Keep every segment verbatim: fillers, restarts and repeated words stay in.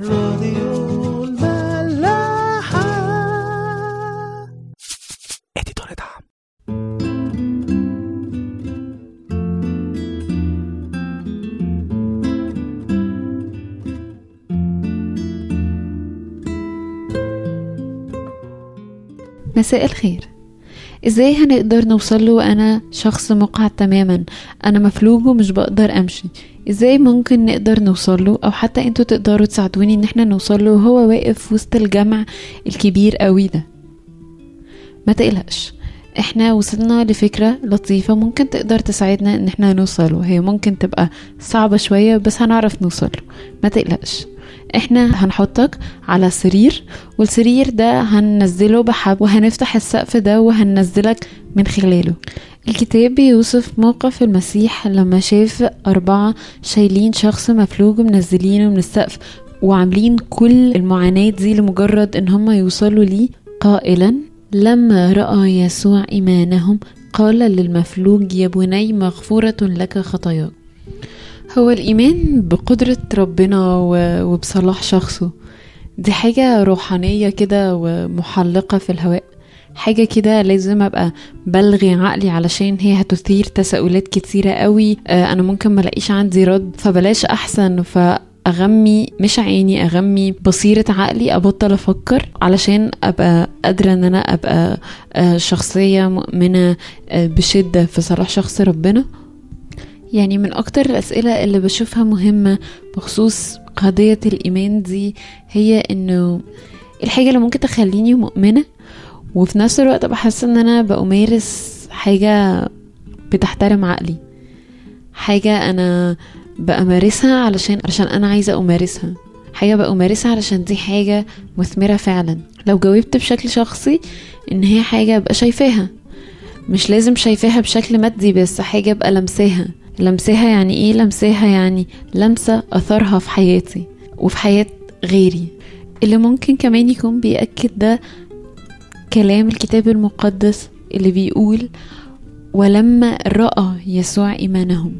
راديو الملاحة اديتور دعم. مساء الخير. ازاي هنقدر نوصل له وانا شخص مقعد تماما، انا مفلوج ومش بقدر امشي؟ ازاي ممكن نقدر نوصل له، او حتى انتوا تقدروا تساعدوني ان احنا نوصل له وهو واقف وسط الجمع الكبير قوي ده؟ ما تقلقش، احنا وصلنا لفكرة لطيفة ممكن تقدر تساعدنا ان احنا نوصله. هي ممكن تبقى صعبة شوية بس هنعرف نوصله، ما تقلقش. احنا هنحطك على سرير، والسرير ده هننزله بحب، وهنفتح السقف ده وهننزلك من خلاله. الكتاب بيوصف موقف المسيح لما شاف أربعة شايلين شخص مفلوج ومنزلينه من السقف وعاملين كل المعاناة دي لمجرد ان هم يوصلوا ليه، قائلا: لما رأى يسوع إيمانهم قال للمفلوج: يا بني مغفورة لك خطاياك. هو الإيمان بقدرة ربنا وبصلاح شخصه، دي حاجة روحانية كده ومحلقة في الهواء، حاجة كده لازم أبقى بلغي عقلي علشان هي هتثير تساؤلات كتيرة قوي. أنا ممكن ما لاقيش عندي رد، فبلاش أحسن فأغمي مش عيني، أغمي بصيرة عقلي، أبطل أفكر علشان أبقى قادرة أن أنا أبقى شخصية مؤمنة بشدة في صلاح شخص ربنا. يعني من أكتر الأسئلة اللي بشوفها مهمة بخصوص قضية الإيمان دي هي إنه الحاجة اللي ممكن تخليني مؤمنة وفي نفس الوقت بحس إن أنا بأمارس حاجة بتحترم عقلي، حاجة أنا بأمارسها علشان علشان أنا عايزة أمارسها، حاجة بأمارسها علشان دي حاجة مثمرة فعلا. لو جاوبت بشكل شخصي إن هي حاجة أبقى شايفاها، مش لازم شايفاها بشكل مادي بس، حاجة أبقى لمساها. لمسها يعني ايه؟ لمسها يعني لمسة اثرها في حياتي وفي حياة غيري. اللي ممكن كمان يكون بيأكد ده كلام الكتاب المقدس اللي بيقول: ولما رأى يسوع إيمانهم.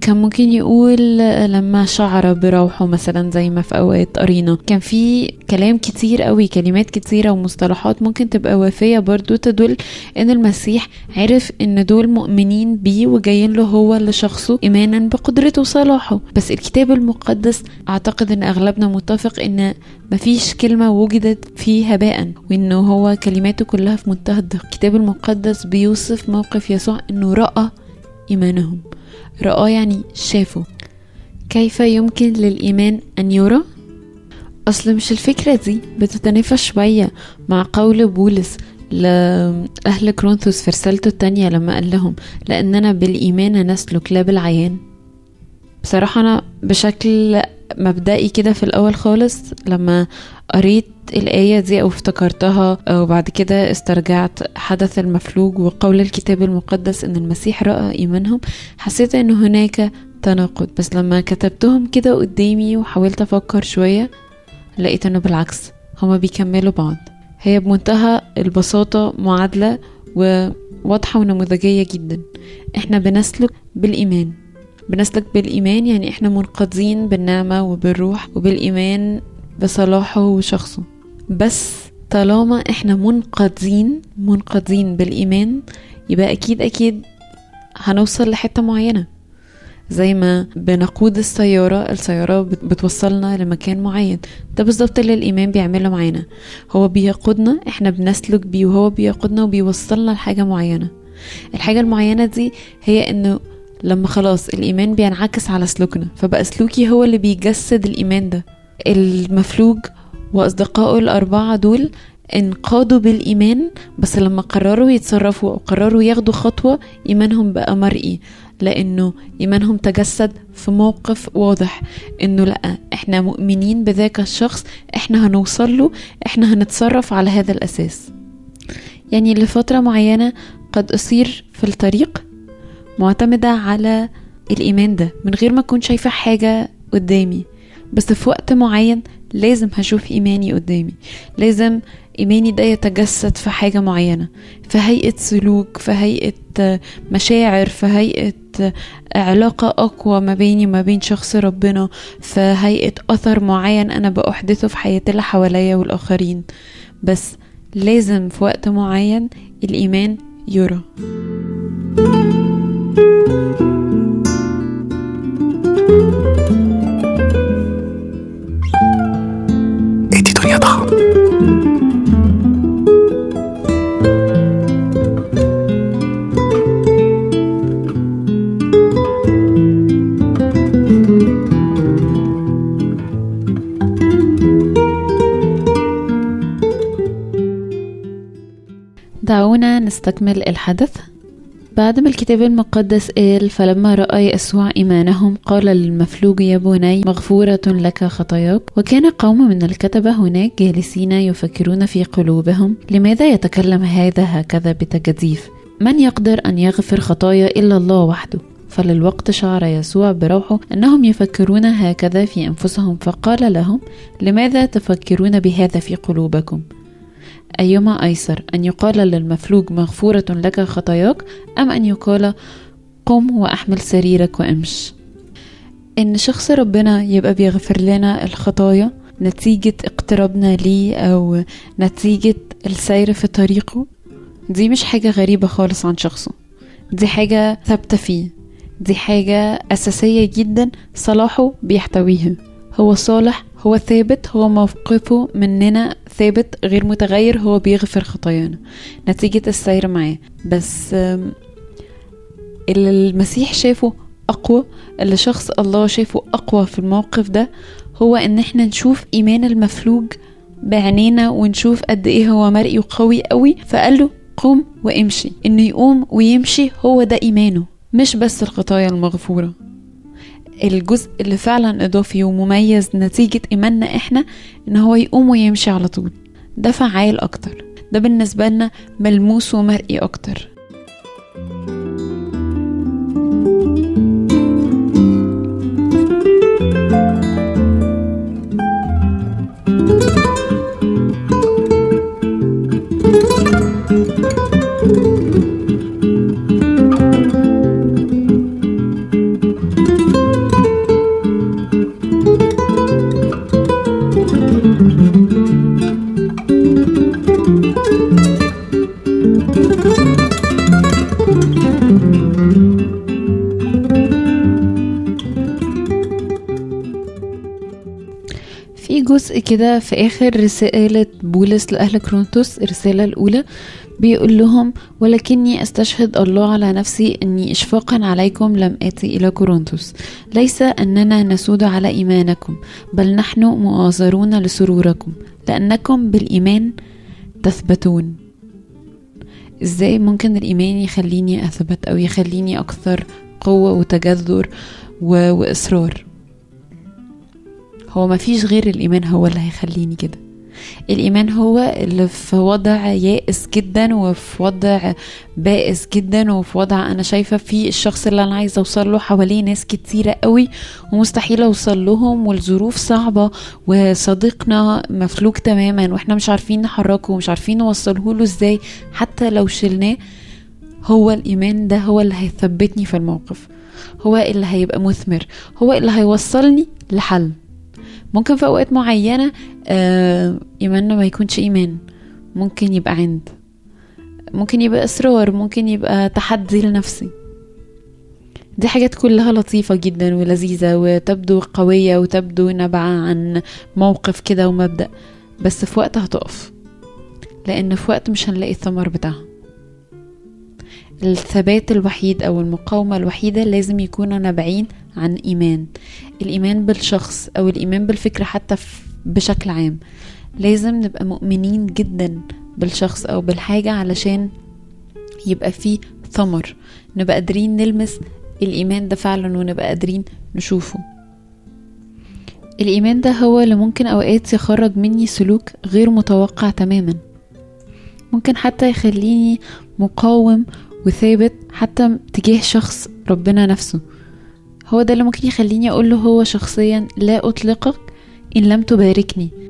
كان ممكن يقول لما شعر بروحه مثلا، زي ما في اوقات قرينا كان في كلام كتير قوي، كلمات كتيرة ومصطلحات ممكن تبقى وافية برضو تدل ان المسيح عرف ان دول مؤمنين بيه وجايين له هو لشخصه ايمانا بقدرته وصلاحه. بس الكتاب المقدس اعتقد ان اغلبنا متفق ان مفيش كلمة وجدت فيه هباء، وانه هو كلماته كلها في منتهى الدقة. الكتاب المقدس بيوصف موقف يسوع انه رأى ايمانهم. رأى يعني شافوا. كيف يمكن للإيمان أن يرى؟ أصلا مش الفكرة دي بتتنافى شوية مع قول بولس لأهل كورنثوس في رسالته التانية لما قال لهم: لأننا بالإيمان نسلك لا بالعيان. بصراحة أنا بشكل مبدئي كده في الأول خالص لما قريت الآية دي أو افتكرتها وبعد كده استرجعت حدث المفلوج وقول الكتاب المقدس إن المسيح رأى إيمانهم، حسيت إن هناك تناقض. بس لما كتبتهم كده قدامي وحاولت أفكر شوية لقيت إنه بالعكس، هما بيكملوا بعض. هي بمنتهى البساطة معادلة وواضحة ونموذجية جدا. إحنا بنسلك بالإيمان، بنسلك بالإيمان يعني إحنا منقضين بالنعمة وبالروح وبالإيمان بصلاحه وشخصه. بس طالما احنا منقضين منقضين بالإيمان يبقى أكيد أكيد هنوصل لحتة معينة. زي ما بنقود السيارة، السيارة بتوصلنا لمكان معين، ده بالظبط اللي الإيمان بيعمله معانا. هو بيقودنا، احنا بنسلك بيه وهو بيقودنا وبيوصلنا لحاجة معينة. الحاجة المعينة دي هي انه لما خلاص الإيمان بينعكس على سلوكنا، فبقى سلوكي هو اللي بيجسد الإيمان ده. المفلوج وأصدقائه الأربعة دول انقادوا بالإيمان، بس لما قرروا يتصرفوا أو قرروا ياخدوا خطوة إيمانهم بقى مرئي، لأنه إيمانهم تجسد في موقف واضح إنه لأ إحنا مؤمنين بذاك الشخص، إحنا هنوصل له، إحنا هنتصرف على هذا الأساس. يعني لفترة معينة قد أصير في الطريق معتمدة على الإيمان ده من غير ما أكون شايفة حاجة قدامي، بس في وقت معين لازم هشوف إيماني قدامي، لازم إيماني ده يتجسد في حاجة معينة، في هيئة سلوك، في هيئة مشاعر، في هيئة علاقة أقوى ما بيني وما بين شخص ربنا، في هيئة أثر معين أنا بأحدثه في حياتي اللي حواليا والآخرين. بس لازم في وقت معين الإيمان يرى. دعونا نستكمل الحدث. بعد ما الكتاب المقدس قال فلما رأى يسوع إيمانهم قال للمفلوج يا بني مغفورة لك خطاياك. وكان قوم من الكتبة هناك جالسين يفكرون في قلوبهم لماذا يتكلم هذا هكذا بتجديف؟ من يقدر أن يغفر خطايا إلا الله وحده؟ فللوقت شعر يسوع بروحه أنهم يفكرون هكذا في أنفسهم فقال لهم لماذا تفكرون بهذا في قلوبكم؟ أيما أيسر أن يقال للمفلوج مغفورة لك خطاياك أم أن يقال قم وأحمل سريرك وامش؟ إن شخص ربنا يبقى بيغفر لنا الخطايا نتيجة اقترابنا ليه أو نتيجة السير في طريقه، دي مش حاجة غريبة خالص عن شخصه، دي حاجة ثابتة فيه، دي حاجة أساسية جدا صلاحه بيحتويها. هو صالح، هو ثابت، هو موقفه مننا ثابت غير متغير، هو بيغفر خطايانا نتيجة السير معاه. بس اللي المسيح شافه أقوى، اللي شخص الله شافه أقوى في الموقف ده، هو إن احنا نشوف إيمان المفلوج بعنينا ونشوف قد إيه هو مرئي وقوي قوي، فقاله قوم وامشي. إنه يقوم ويمشي هو ده إيمانه، مش بس الخطايا المغفورة. الجزء اللي فعلا اضافي ومميز نتيجة ايماننا احنا ان هو يقوم ويمشي على طول، ده فعال اكتر، ده بالنسبة لنا ملموس ومرئي اكتر. جزء كده في آخر رسالة بولس لأهل كورنثوس الرسالة الأولى بيقول لهم ولكني أستشهد الله على نفسي أني إشفاقا عليكم لم آتي إلى كورنثوس، ليس أننا نسود على إيمانكم بل نحن مؤازرون لسروركم لأنكم بالإيمان تثبتون. إزاي ممكن الإيمان يخليني أثبت أو يخليني أكثر قوة وتجذر وإصرار؟ هو ما فيش غير الإيمان هو اللي هيخليني كده. الإيمان هو اللي في وضع يائس جدا وفي وضع بائس جدا وفي وضع أنا شايفة فيه الشخص اللي أنا عايزة أوصل له حواليه ناس كتيرة قوي ومستحيل أوصل لهم والظروف صعبة وصديقنا مفلوج تماما وإحنا مش عارفين نحركه ومش عارفين نوصله له إزاي حتى لو شلناه. هو الإيمان ده هو اللي هيثبتني في الموقف، هو اللي هيبقى مثمر، هو اللي هيوصلني لحل. ممكن في اوقات معينه ايماننا ما يكونش ايمان، ممكن يبقى عند، ممكن يبقى اصرار، ممكن يبقى تحدي لنفسي. دي حاجات كلها لطيفه جدا ولذيذه وتبدو قويه وتبدو نابعه عن موقف كده ومبدا، بس في وقت هتقف، لان في وقت مش هنلاقي الثمر بتاعها. الثبات الوحيد او المقاومه الوحيده لازم يكونوا نابعين عن ايمان، الايمان بالشخص او الايمان بالفكره حتى بشكل عام. لازم نبقى مؤمنين جدا بالشخص او بالحاجه علشان يبقى فيه ثمر، نبقى قادرين نلمس الايمان ده فعلا ونبقى قادرين نشوفه. الايمان ده هو اللي ممكن اوقات يخرج مني سلوك غير متوقع تماما، ممكن حتى يخليني مقاوم وثابت حتى تجاه شخص ربنا نفسه. هو ده اللي ممكن يخليني أقوله هو شخصيا لا أطلقك إن لم تباركني،